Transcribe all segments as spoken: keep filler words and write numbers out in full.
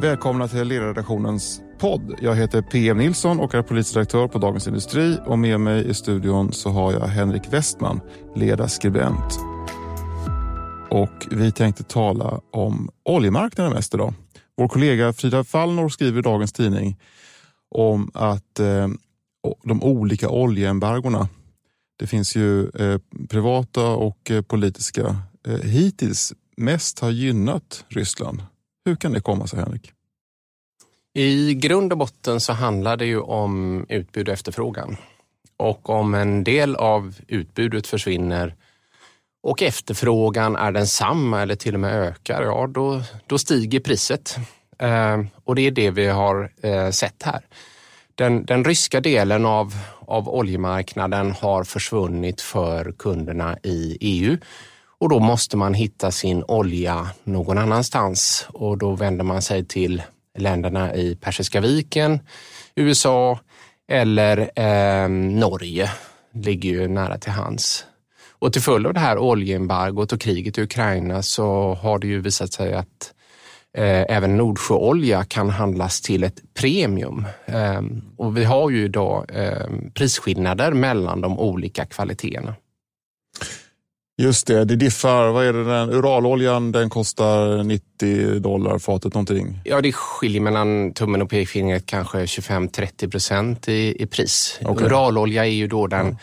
Välkomna till ledarredaktionens podd. Jag heter P M Nilsson och är polisredaktör på Dagens Industri. Och med mig i studion så har jag Henrik Westman, ledarskribent. Och vi tänkte tala om oljemarknaden mest idag. Vår kollega Frida Fallnor skriver i Dagens Tidning om att eh, de olika oljeembargorna. Det finns ju eh, privata och eh, politiska eh, hittills mest har gynnat Ryssland. Hur kan det komma sig, Henrik? I grund och botten så handlar det ju om utbud och efterfrågan. Och om en del av utbudet försvinner och efterfrågan är densamma eller till och med ökar, ja då, då stiger priset. Eh, och det är det vi har eh, sett här. Den, den ryska delen av, av oljemarknaden har försvunnit för kunderna i E U. Och då måste man hitta sin olja någon annanstans. Och då vänder man sig till länderna i Persiska viken, U S A eller eh, Norge. Ligger ju nära till hands. Och till följd av det här oljeembargot och kriget i Ukraina så har det ju visat sig att eh, även Nordsjöolja kan handlas till ett premium. Eh, och vi har ju idag eh, prisskillnader mellan de olika kvaliteterna. Just det, det diffar. Vad är det den? Uraloljan, den kostar nittio dollar fatet någonting. Ja, det skiljer mellan tummen och pekfingret kanske tjugofem till trettio procent i, i pris. Okay. Uralolja är ju då den mm.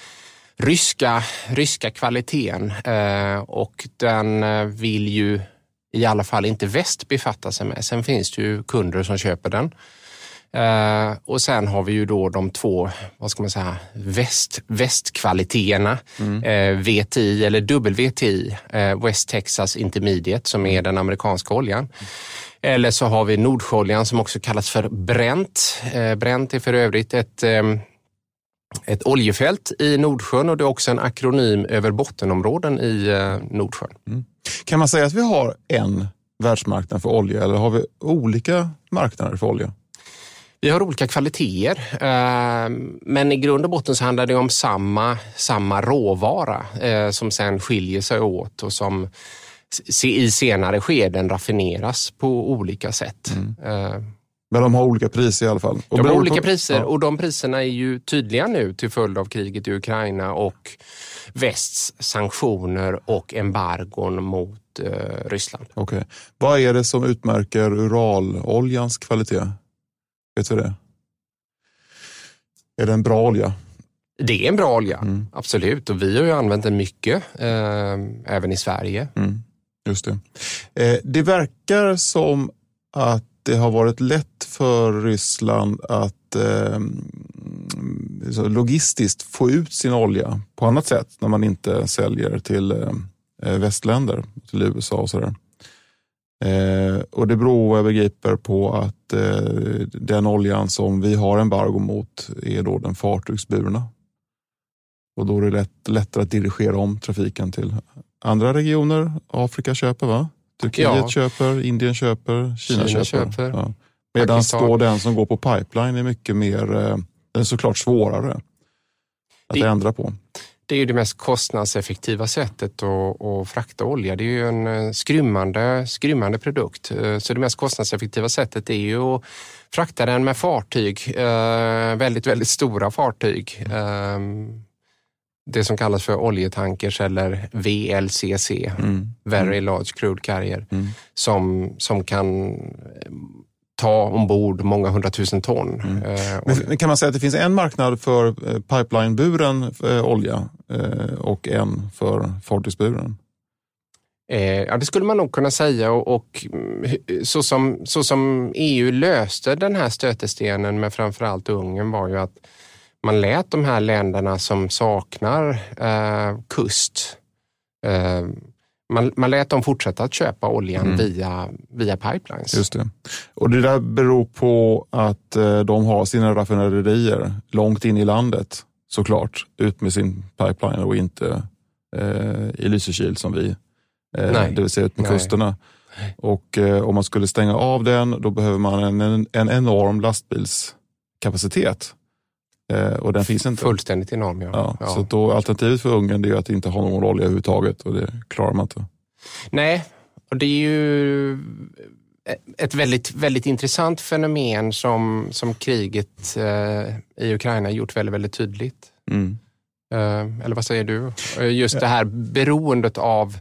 ryska, ryska kvaliteten eh, och den vill ju i alla fall inte väst befatta sig med. Sen finns det ju kunder som köper den. Uh, och sen har vi ju då de två, vad ska man säga, väst, västkvaliteterna, mm. uh, V T I eller W T I, uh, West Texas Intermediate, som är den amerikanska oljan. Mm. Eller så har vi Nordsjöoljan som också kallas för Brent. Uh, Brent är för övrigt ett, um, ett oljefält i Nordsjön och det är också en akronym över bottenområden i uh, Nordsjön. Mm. Kan man säga att vi har en världsmarknad för olja eller har vi olika marknader för olja? Vi har olika kvaliteter, men i grund och botten så handlar det om samma, samma råvara som sen skiljer sig åt och som i senare skeden raffineras på olika sätt. Mm. Men de har olika priser i alla fall? Och de har olika på... priser och de priserna är ju tydliga nu till följd av kriget i Ukraina och västs sanktioner och embargon mot eh, Ryssland. Okej. Vad är det som utmärker Uraloljans kvalitet? Vet du det? Är det en bra olja? Det är en bra olja, mm. absolut. Och vi har ju använt den mycket, eh, även i Sverige. Mm. Just det. Eh, det verkar som att det har varit lätt för Ryssland att eh, logistiskt få ut sin olja på annat sätt. När man inte säljer till eh, västländer, till U S A och sådär. Eh, och det beror vad jag begriper på att eh, den oljan som vi har embargo mot är då den fartygsburna. Och då är det lätt, lättare att dirigera om trafiken till andra regioner. Afrika köper, va? Turkiet ja. köper, Indien köper, Kina, Kina köper. köper. Ja. Medan då den som går på pipeline är mycket mer, eh, den är såklart svårare att det... ändra på. Det är ju det mest kostnadseffektiva sättet att, att frakta olja. Det är ju en skrymmande, skrymmande produkt. Så det mest kostnadseffektiva sättet är ju att frakta den med fartyg. Väldigt, väldigt stora fartyg. Det som kallas för oljetankers eller V L C C. Mm. Very Large Crude Carrier. Mm. Som, som kan... ta ombord många hundratusen ton. Mm. Eh, Men kan man säga att det finns en marknad för pipelineburen eh, olja eh, och en för fartygsburen? Eh, ja, det skulle man nog kunna säga. Och, och så, som, så som E U löste den här stötestenen med framförallt Ungern var ju att man lät de här länderna som saknar eh, kust... Eh, Man, man lät dem fortsätta att köpa oljan mm. via, via pipelines. Just det. Och det där beror på att de har sina raffinaderier långt in i landet, såklart. Ut med sin pipeline och inte eh, i Lysekil som vi. Eh, Nej. Det vill säga ut med Nej. kusterna. Nej. Och eh, om man skulle stänga av den, då behöver man en, en, en enorm lastbilskapacitet. Och den finns inte. Fullständigt enorm, ja. Ja, ja. Så då, alternativet för Ungern är att inte ha någon olja överhuvudtaget och det klarar man inte. Nej, och det är ju ett väldigt, väldigt intressant fenomen som, som kriget eh, i Ukraina gjort väldigt, väldigt tydligt. Mm. Eh, eller vad säger du? Just det här beroendet av,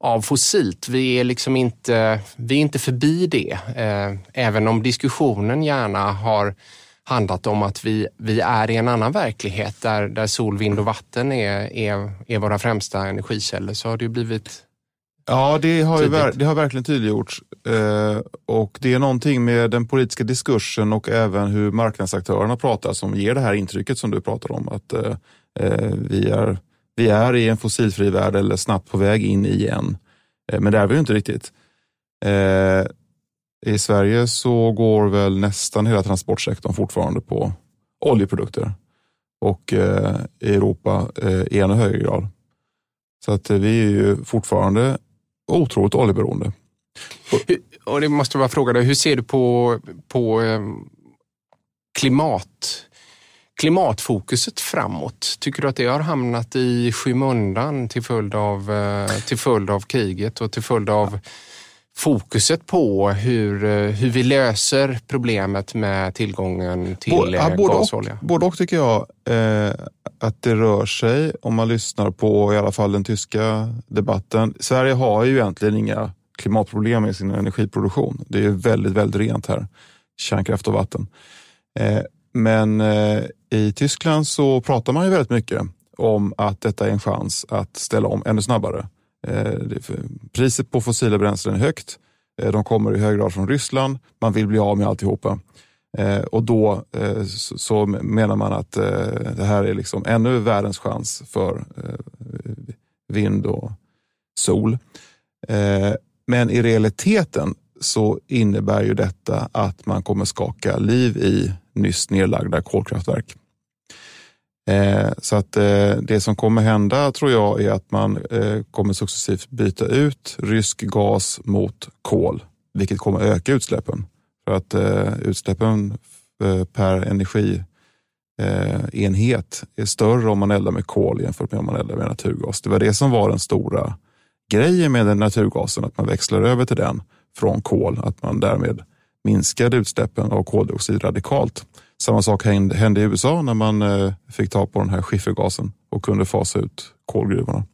av fossilt. Vi är liksom inte, vi är inte förbi det. Eh, även om diskussionen gärna har handlat om att vi, vi är i en annan verklighet där, där sol, vind och vatten är, är, är våra främsta energikällor, så har det ju blivit... Ja, det har, ju, det har verkligen tydliggjorts. Eh, och det är någonting med den politiska diskursen och även hur marknadsaktörerna pratar som ger det här intrycket som du pratar om. Att eh, vi, är, vi är i en fossilfri värld eller snabbt på väg in i en. Eh, men det är vi ju inte riktigt. Eh, I Sverige så går väl nästan hela transportsektorn fortfarande på oljeprodukter. Och eh, i Europa eh, i ännu högre grad. Så att eh, vi är ju fortfarande... otroligt oljeberoende. Och, och det måste jag bara fråga dig, hur ser du på, på klimat, klimatfokuset framåt? Tycker du att det har hamnat i skymundan till följd av, till följd av kriget och till följd av fokuset på hur, hur vi löser problemet med tillgången till både, ja, både gasolja? Och, både och tycker jag eh, att det rör sig, om man lyssnar på i alla fall den tyska debatten. Sverige har ju egentligen inga klimatproblem i sin energiproduktion. Det är ju väldigt, väldigt rent här. Kärnkraft och vatten. Eh, men eh, i Tyskland så pratar man ju väldigt mycket om att detta är en chans att ställa om ännu snabbare. Priset på fossila bränslen är högt, de kommer i hög grad från Ryssland, man vill bli av med alltihopa och då så menar man att det här är liksom ännu världens chans för vind och sol, men i realiteten så innebär ju detta att man kommer skaka liv i nyss nedlagda kolkraftverk. Eh, så att eh, det som kommer hända tror jag är att man eh, kommer successivt byta ut rysk gas mot kol, vilket kommer öka utsläppen. För att eh, utsläppen f- per energienhet eh, är större om man eldar med kol jämfört med om man eldar med naturgas. Det var det som var den stora grejen med den naturgasen, att man växlar över till den från kol, att man därmed minskade utsläppen av koldioxid radikalt. Samma sak hände i U S A när man fick ta på den här skiffergasen och kunde fasa ut kolgruvorna.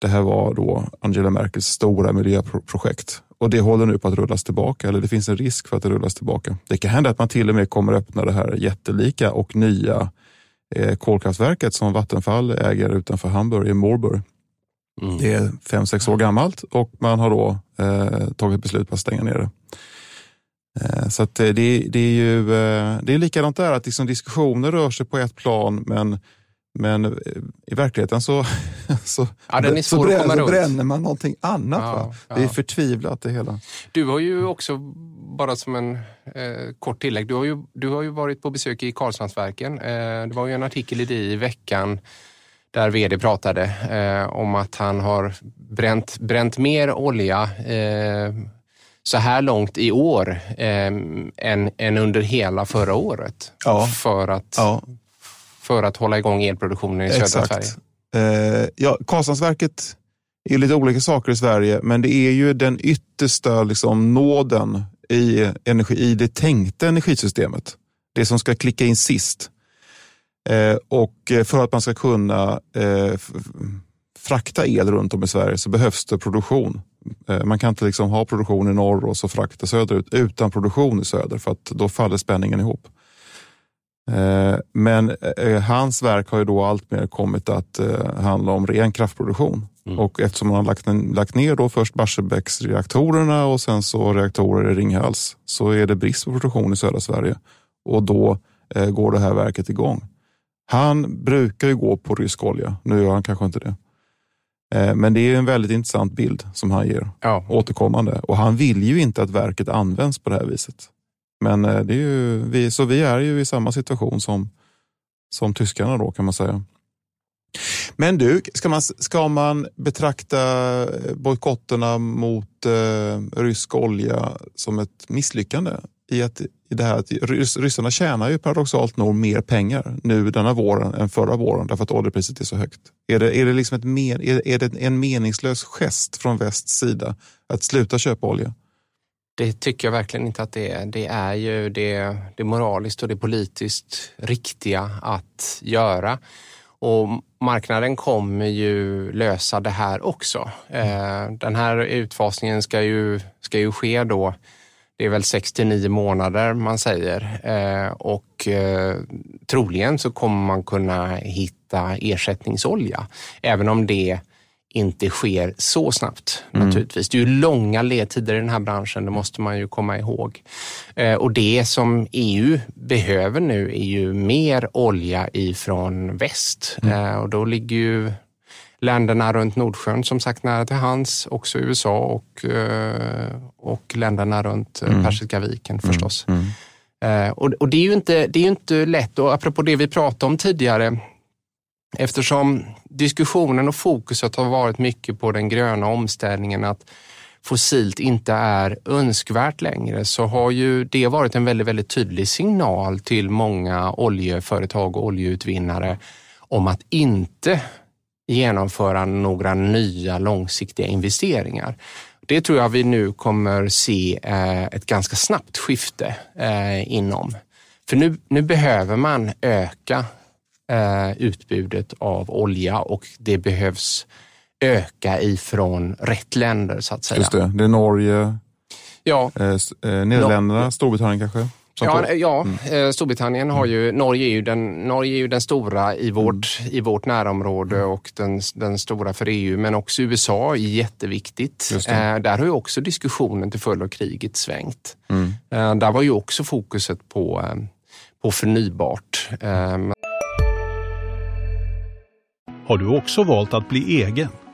Det här var då Angela Merkels stora miljöprojekt. Och det håller nu på att rullas tillbaka, eller det finns en risk för att det rullas tillbaka. Det kan hända att man till och med kommer öppna det här jättelika och nya kolkraftverket som Vattenfall äger utanför Hamburg i Moorburg. Mm. Det är fem, sex år gammalt och man har då eh, tagit beslut på att stänga ner det. Så att det, det är ju det är likadant där, att liksom diskussioner rör sig på ett plan, men, men i verkligheten så, så, ja, så, bränner, så bränner man någonting annat. Ja, va? Ja. Det är förtvivlat det hela. Du har ju också, bara som en eh, kort tillägg, du har, ju, du har ju varit på besök i Karlshamnsverken. Eh, det var ju en artikel i dig i veckan där vd pratade eh, om att han har bränt, bränt mer olja eh, så här långt i år eh, än, än under hela förra året. Ja. För, att, ja. för att hålla igång elproduktionen i södra Exakt. Sverige. Eh, ja, Karlshamnsverket är lite olika saker i Sverige, men det är ju den yttersta liksom, nåden i, energi, i det tänkta energisystemet. Det som ska klicka in sist. Eh, och för att man ska kunna eh, frakta el runt om i Sverige så behövs det produktion. Man kan inte liksom ha produktion i norr och så frakta söderut utan produktion i söder, för att då faller spänningen ihop. Men hans verk har ju då allt mer kommit att handla om ren kraftproduktion. Mm. Och eftersom man har lagt ner då först Barsebäcks reaktorerna och sen så reaktorer i Ringhals, så är det brist på produktion i södra Sverige. Och då går det här verket igång. Han brukar ju gå på rysk olja, nu gör han kanske inte det. Men det är en väldigt intressant bild som han ger, ja. Återkommande. Och han vill ju inte att verket används på det här viset. Men det är ju, vi, så vi är ju i samma situation som, som tyskarna då, kan man säga. Men du, ska man, ska man betrakta bojkotterna mot eh, rysk olja som ett misslyckande? I, att, i det här att rys, ryssarna tjänar ju paradoxalt nog mer pengar nu denna våren än förra våren, därför att oljepriset är så högt. Är det, är det, liksom ett mer, är, är det en meningslös gest från västs sida att sluta köpa olja? Det tycker jag verkligen inte att det är. Det är ju det, det moraliskt och det politiskt riktiga att göra. Och marknaden kommer ju lösa det här också. Mm. Den här utfasningen ska ju, ska ju ske då. Det är väl sex till nio månader man säger. Och troligen så kommer man kunna hitta ersättningsolja. Även om det inte sker så snabbt mm. naturligtvis. Det är ju långa ledtider i den här branschen, det måste man ju komma ihåg. Och det som E U behöver nu är ju mer olja ifrån väst. Mm. Och då ligger ju länderna runt Nordsjön som sagt nära till hands, också U S A och, och länderna runt mm. Persiska viken förstås. Mm. Mm. Och, och det är ju inte, det är inte lätt, och apropå det vi pratade om tidigare, eftersom diskussionen och fokuset har varit mycket på den gröna omställningen, att fossilt inte är önskvärt längre, så har ju det varit en väldigt, väldigt tydlig signal till många oljeföretag och oljeutvinnare om att inte genomföra några nya långsiktiga investeringar. Det tror jag vi nu kommer se ett ganska snabbt skifte inom. För nu, nu behöver man öka utbudet av olja och det behövs öka ifrån rätt länder så att säga. Just det, det är Norge, ja. eh, Nederländerna, Storbritannien kanske? Ja, ja mm. Storbritannien har ju, Norge är ju den, Norge är ju den stora i vårt, mm. i vårt närområde och den, den stora för E U, men också U S A är jätteviktigt. Eh, där har ju också diskussionen till följd av kriget svängt. Mm. Eh, där var ju också fokuset på, på förnybart. Eh, Har du också valt att bli egen?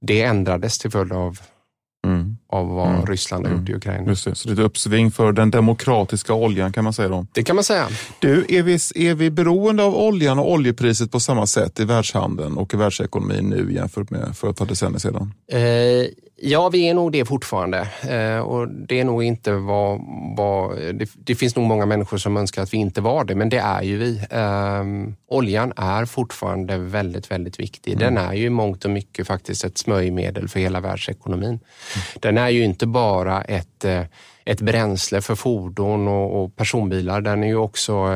Det ändrades till följd av, mm. av vad mm. Ryssland har mm. gjort i Ukraina. Just det, så det är ett uppsving för den demokratiska oljan kan man säga då. Det kan man säga. Du, är vi, är vi beroende av oljan och oljepriset på samma sätt i världshandeln och i världsekonomin nu jämfört med för ett par decennier sedan? Eh, ja, vi är nog det fortfarande. Eh, och det är nog inte vad... vad det, det finns nog många människor som önskar att vi inte var det, men det är ju vi. Eh, oljan är fortfarande väldigt, väldigt viktig. Mm. Den är ju i mångt och mycket faktiskt ett smörjmedel för hela världsekonomin. Mm. Den är ju inte bara ett, ett bränsle för fordon och, och personbilar. Den är ju också,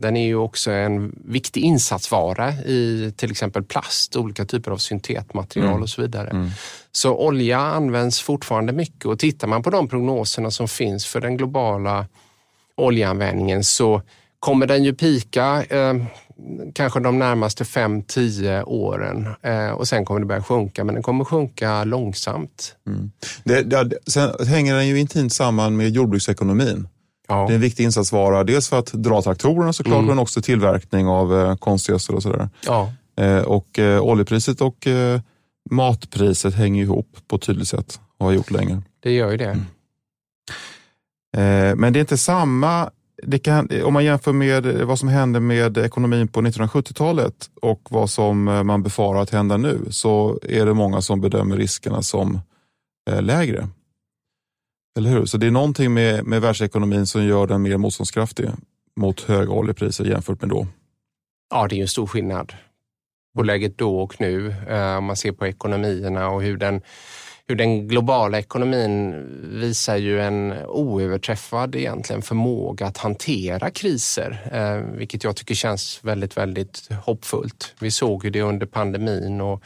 den är ju också en viktig insatsvara i till exempel plast, olika typer av syntetmaterial mm. och så vidare. Mm. Så olja används fortfarande mycket, och tittar man på de prognoserna som finns för den globala oljeanvändningen så kommer den ju pika eh, kanske de närmaste fem till tio åren eh, och sen kommer det börja sjunka, men den kommer sjunka långsamt. Mm. Det, det, sen hänger den ju intimt samman med jordbruksekonomin. Ja. Det är en viktig insatsvara, dels för att dra traktorerna såklart, mm. men också tillverkning av eh, konstgödsel och sådär. Ja. Eh, och eh, oljepriset och eh, matpriset hänger ihop på ett tydligt sätt och har gjort länge. Det gör ju det. Mm. Eh, men det är inte samma... Det kan, om man jämför med vad som hände med ekonomin på nittonhundrasjuttiotalet och vad som man befarar att hända nu, så är det många som bedömer riskerna som lägre. Eller hur? Så det är någonting med, med världsekonomin som gör den mer motståndskraftig mot höga oljepriser jämfört med då. Ja, det är ju en stor skillnad på läget då och nu. Om man ser på ekonomierna och hur den... Hur den globala ekonomin visar ju en oöverträffad egentligen förmåga att hantera kriser, vilket jag tycker känns väldigt, väldigt hoppfullt. Vi såg ju det under pandemin och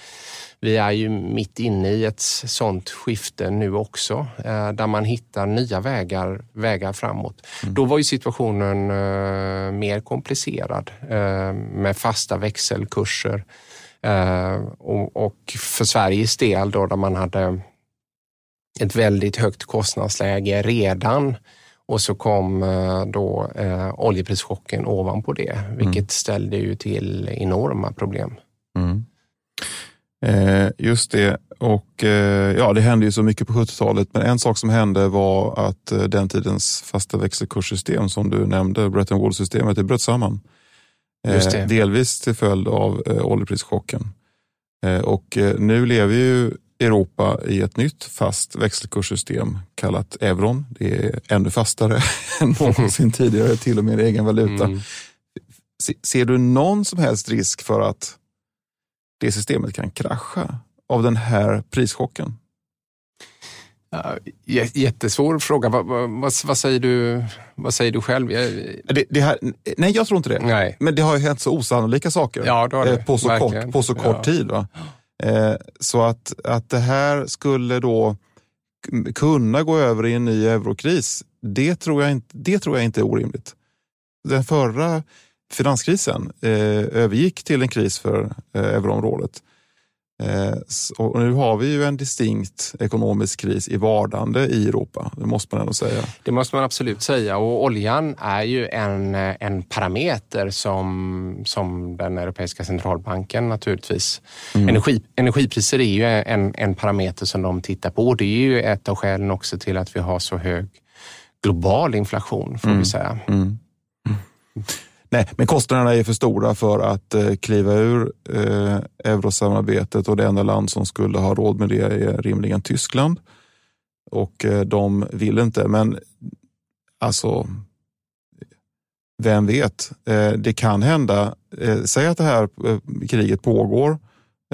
vi är ju mitt inne i ett sånt skifte nu också, där man hittar nya vägar, vägar framåt. Mm. Då var ju situationen mer komplicerad med fasta växelkurser. Och för Sveriges del då, där man hade ett väldigt högt kostnadsläge redan. Och så kom då eh, oljeprischocken ovanpå det, vilket mm. ställde ju till enorma problem. Mm. Eh, just det. Och eh, ja, det hände ju så mycket på sjuttiotalet, men en sak som hände var att eh, den tidens fasta växelkurssystem som du nämnde, Bretton Woods-systemet, det bröt samman. Eh, just det. Delvis till följd av eh, oljeprischocken. Eh, och eh, nu lever ju Europa i ett nytt fast växelkurssystem kallat euron. Det är ännu fastare än någonsin tidigare, till och med egen valuta. Mm. Ser du någon som helst risk för att det systemet kan krascha av den här prischocken? J- jättesvår fråga. Vad, vad, vad, säger du, vad säger du själv? Jag... Det, det här, nej, jag tror inte det. Nej. Men det har ju hänt så osannolika saker ja, det har det. På, så kort, på så kort ja. tid. Va? Så att, att det här skulle då kunna gå över i en ny eurokris, det tror jag inte, det tror jag inte är orimligt. Den förra finanskrisen eh, övergick till en kris för eh, euroområdet. Eh, och nu har vi ju en distinkt ekonomisk kris i vardande i Europa, det måste man ändå säga. Det måste man absolut säga, och oljan är ju en, en parameter som, som den europeiska centralbanken naturligtvis. Mm. Energi, energipriser är ju en, en parameter som de tittar på, och det är ju ett av skälen också till att vi har så hög global inflation, får mm. vi säga. Mm. Mm. Nej, men kostnaderna är för stora för att eh, kliva ur eh, eurosamarbetet, och det enda land som skulle ha råd med det är rimligen Tyskland. Och eh, de vill inte, men alltså, vem vet? Eh, det kan hända. Eh, säg att det här eh, kriget pågår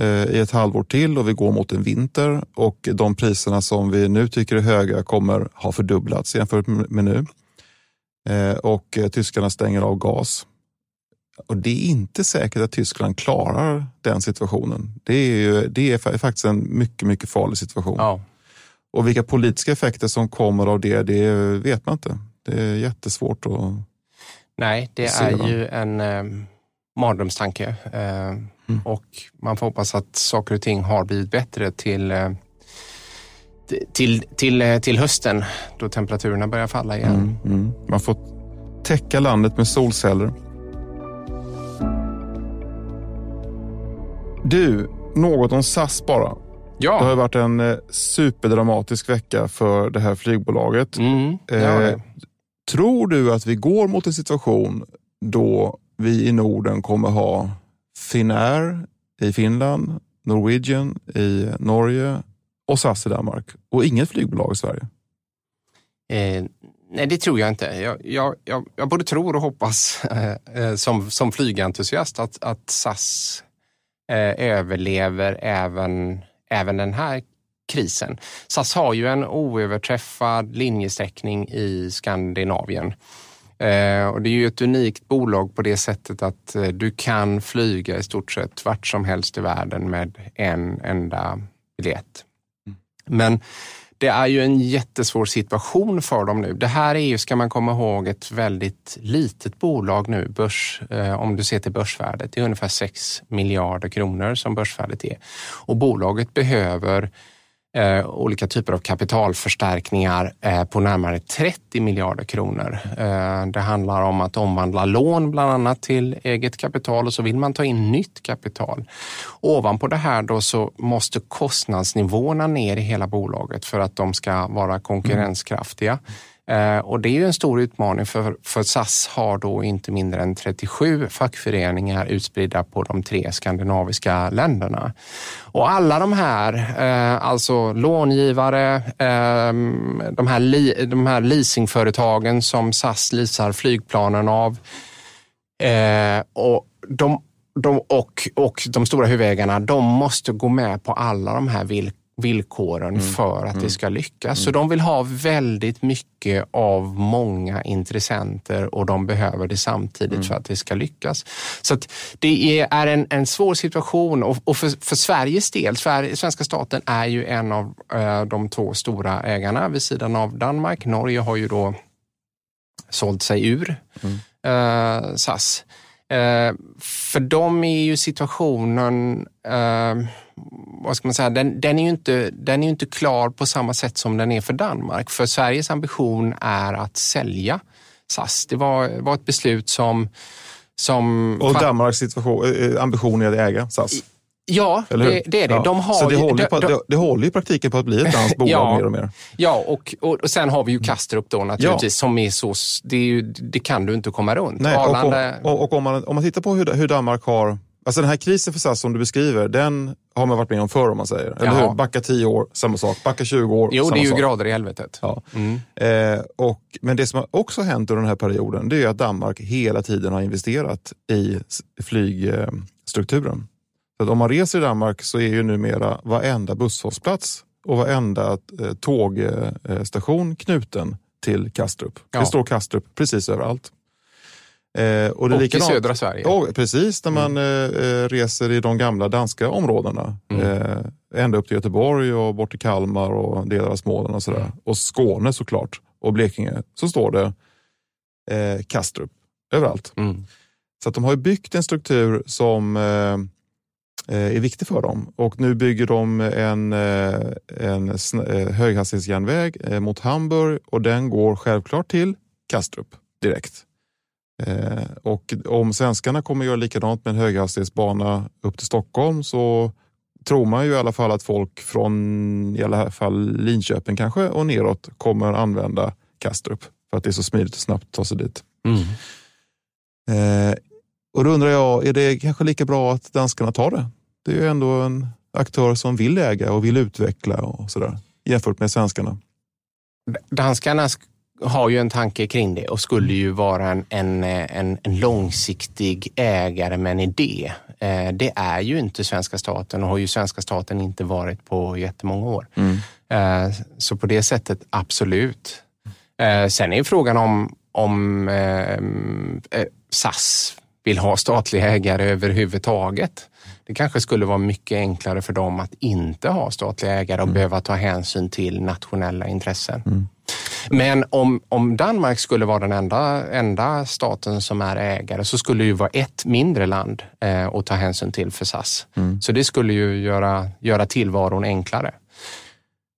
eh, i ett halvår till och vi går mot en vinter, och de priserna som vi nu tycker är höga kommer ha fördubblats jämfört med nu. Och tyskarna stänger av gas. Och det är inte säkert att Tyskland klarar den situationen. Det är, ju, det är faktiskt en mycket, mycket farlig situation. Ja. Och vilka politiska effekter som kommer av det, det vet man inte. Det är jättesvårt att Nej, det se är den. ju en eh, mardrömstanke. Eh, mm. Och man får hoppas att saker och ting har blivit bättre till... Eh, Till, till, till hösten, då temperaturerna börjar falla igen. Mm, mm. Man får täcka landet med solceller. Du, något om S A S bara. Ja. Det har varit en superdramatisk vecka för det här flygbolaget. Mm, det det. Eh, tror du att vi går mot en situation då vi i Norden kommer ha Finnair i Finland, Norwegian i Norge och S A S i Danmark, och inget flygbolag i Sverige? Eh, nej, det tror jag inte. Jag, jag, jag, jag både tror och hoppas eh, som, som flygentusiast att, att S A S eh, överlever även, även den här krisen. S A S har ju en oöverträffad linjesträckning i Skandinavien. Eh, och det är ju ett unikt bolag på det sättet att eh, du kan flyga i stort sett vart som helst i världen med en enda biljett. Men det är ju en jättesvår situation för dem nu. Det här är ju, ska man komma ihåg, ett väldigt litet bolag nu. Börs, eh, om du ser till börsvärdet, det är ungefär sex miljarder kronor som börsvärdet är. Och bolaget behöver eh, olika typer av kapitalförstärkningar eh, på närmare trettio miljarder kronor. Eh, det handlar om att omvandla lån bland annat till eget kapital, och så vill man ta in nytt kapital. Ovanpå det här då så måste kostnadsnivåerna ner i hela bolaget för att de ska vara konkurrenskraftiga. Mm. Eh, och det är ju en stor utmaning för, för S A S har då inte mindre än trettiosju fackföreningar utspridda på de tre skandinaviska länderna. Och alla de här, eh, alltså långivare, eh, de, här li, de här leasingföretagen som S A S leasar flygplanen av, eh, och de De och, och de stora huvudägarna, de måste gå med på alla de här vill, villkoren mm. för att mm. det ska lyckas. Mm. Så de vill ha väldigt mycket av många intressenter, och de behöver det samtidigt mm. för att det ska lyckas. Så att det är, är en, en svår situation, och, och för, för Sveriges del, Sverige, svenska staten är ju en av eh, de två stora ägarna vid sidan av Danmark. Norge har ju då sålt sig ur mm. eh, S A S. Eh, för dem är ju situationen, eh, vad ska man säga, den, den är ju inte, den är ju inte klar på samma sätt som den är för Danmark. För Sveriges ambition är att sälja S A S. Det var, var ett beslut som... som och Danmarks situation, ambition är att äga S A S. I, Ja, det, det är det. Ja. De har så det, ju, håller på, de, det, det håller ju praktiken på att bli ett dansbolag ja, mer och mer. Ja, och, och, och sen har vi ju Kastrup då naturligtvis, ja. Som är så, det, är ju, det kan du inte komma runt. Nej, Arlanda... Och, om, och, och om, man, om man tittar på hur, hur Danmark har, alltså den här krisen för S A S som du beskriver, den har man varit med om förr om man säger. Eller Jaha. hur? Backa tio år, samma sak. Backa tjugo år, jo, samma sak. Jo, det är ju sak. grader i helvetet. Ja. Mm. Eh, och, men det som också hänt under den här perioden, det är att Danmark hela tiden har investerat i flygstrukturen. Om man reser i Danmark så är ju numera varenda busshållplats och varenda tågstation knuten till Kastrup. Ja. Det står Kastrup precis överallt. Och, det och likadant, i södra Sverige. Och precis, när man mm. reser i de gamla danska områdena. Mm. Ända upp till Göteborg och bort till Kalmar och delar av Småland och sådär. Mm. Och Skåne såklart och Blekinge så står det eh, Kastrup överallt. Mm. Så att de har byggt en struktur som... Eh, är viktig för dem. Och nu bygger de en, en höghastighetsjärnväg mot Hamburg och den går självklart till Kastrup direkt. Och om svenskarna kommer göra likadant med en höghastighetsbana upp till Stockholm så tror man ju i alla fall att folk från i alla fall Linköping kanske och neråt kommer använda Kastrup för att det är så smidigt och snabbt att ta sig dit. Mm. Eh, Och då undrar jag, är det kanske lika bra att danskarna tar det? Det är ju ändå en aktör som vill äga och vill utveckla och sådär, jämfört med svenskarna. Danskarna har ju en tanke kring det och skulle ju vara en, en, en, en långsiktig ägare med en idé. Det är ju inte svenska staten och har ju svenska staten inte varit på jättemånga år. Mm. Så på det sättet, absolut. Sen är ju frågan om, om eh, S A S vill ha statliga ägare överhuvudtaget. Det kanske skulle vara mycket enklare för dem att inte ha statliga ägare och mm. behöva ta hänsyn till nationella intressen. Mm. Men om, om Danmark skulle vara den enda, enda staten som är ägare så skulle det ju vara ett mindre land eh, att ta hänsyn till för S A S. Mm. Så det skulle ju göra, göra tillvaron enklare.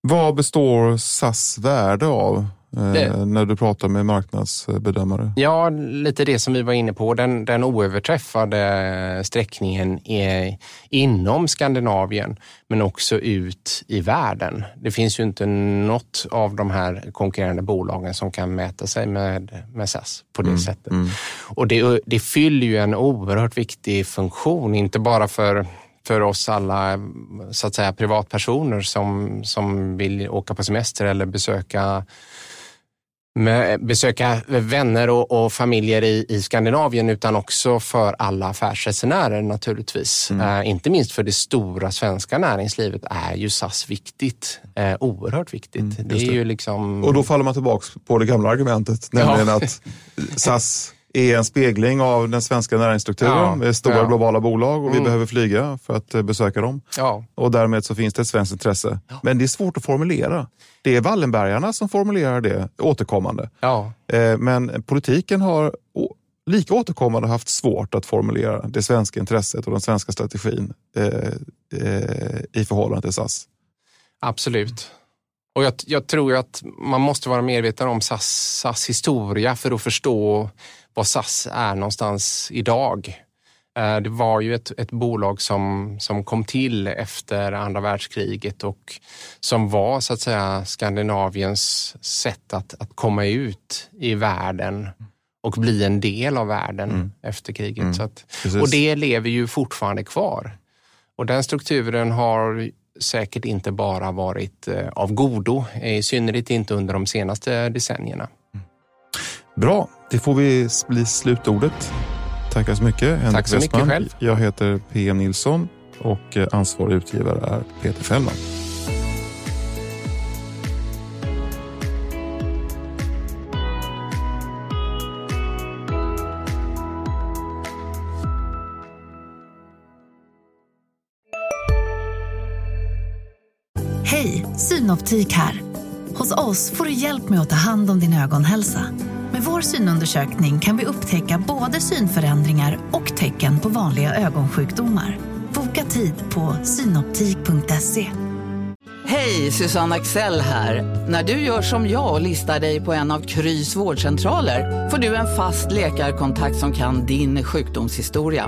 Vad består S A S värde av? Det. När du pratar med marknadsbedömare? Ja, lite det som vi var inne på. Den, den oöverträffade sträckningen är inom Skandinavien men också ut i världen. Det finns ju inte något av de här konkurrerande bolagen som kan mäta sig med, med S A S på det mm, sättet. Mm. Och det, det fyller ju en oerhört viktig funktion, inte bara för... för oss alla så att säga privatpersoner som, som vill åka på semester eller besöka, med, besöka vänner och, och familjer i, i Skandinavien utan också för alla affärsresenärer naturligtvis. Mm. Eh, inte minst för det stora svenska näringslivet är ju S A S viktigt, eh, oerhört viktigt. Mm, det är det. Ju liksom... Och då faller man tillbaka på det gamla argumentet, nämligen ja. att S A S... är en spegling av den svenska näringsstrukturen. Det ja, är stora ja. globala bolag och vi mm. behöver flyga för att besöka dem. Ja. Och därmed så finns det ett svenskt intresse. Ja. Men det är svårt att formulera. Det är Wallenbergarna som formulerar det återkommande. Ja. Men politiken har lika återkommande haft svårt att formulera det svenska intresset och den svenska strategin i förhållande till S A S. Absolut. Och jag, jag tror att man måste vara medveten om S A S, S A S historia för att förstå vad S A S är någonstans idag. Det var ju ett, ett bolag som, som kom till efter andra världskriget och som var så att säga Skandinaviens sätt att, att komma ut i världen och bli en del av världen mm. efter kriget. Mm. Så att, och det lever ju fortfarande kvar. Och den strukturen har säkert inte bara varit av godo, i synnerhet inte under de senaste decennierna. Bra, det får vi bli slutordet. Tackar så mycket, Henrik Tack så Westman. Mycket själv. Jag heter P M Nilsson och ansvarig utgivare är Peter Fällman. Hej, Synoptik här. Hos oss får du hjälp med att ta hand om din ögonhälsa. vår synundersökning kan vi upptäcka både synförändringar och tecken på vanliga ögonsjukdomar. Boka tid på synoptik punkt se. Hej, Susanne Axel här. När du gör som jag och listar dig på en av Krys vårdcentraler får du en fast läkarkontakt som kan din sjukdomshistoria.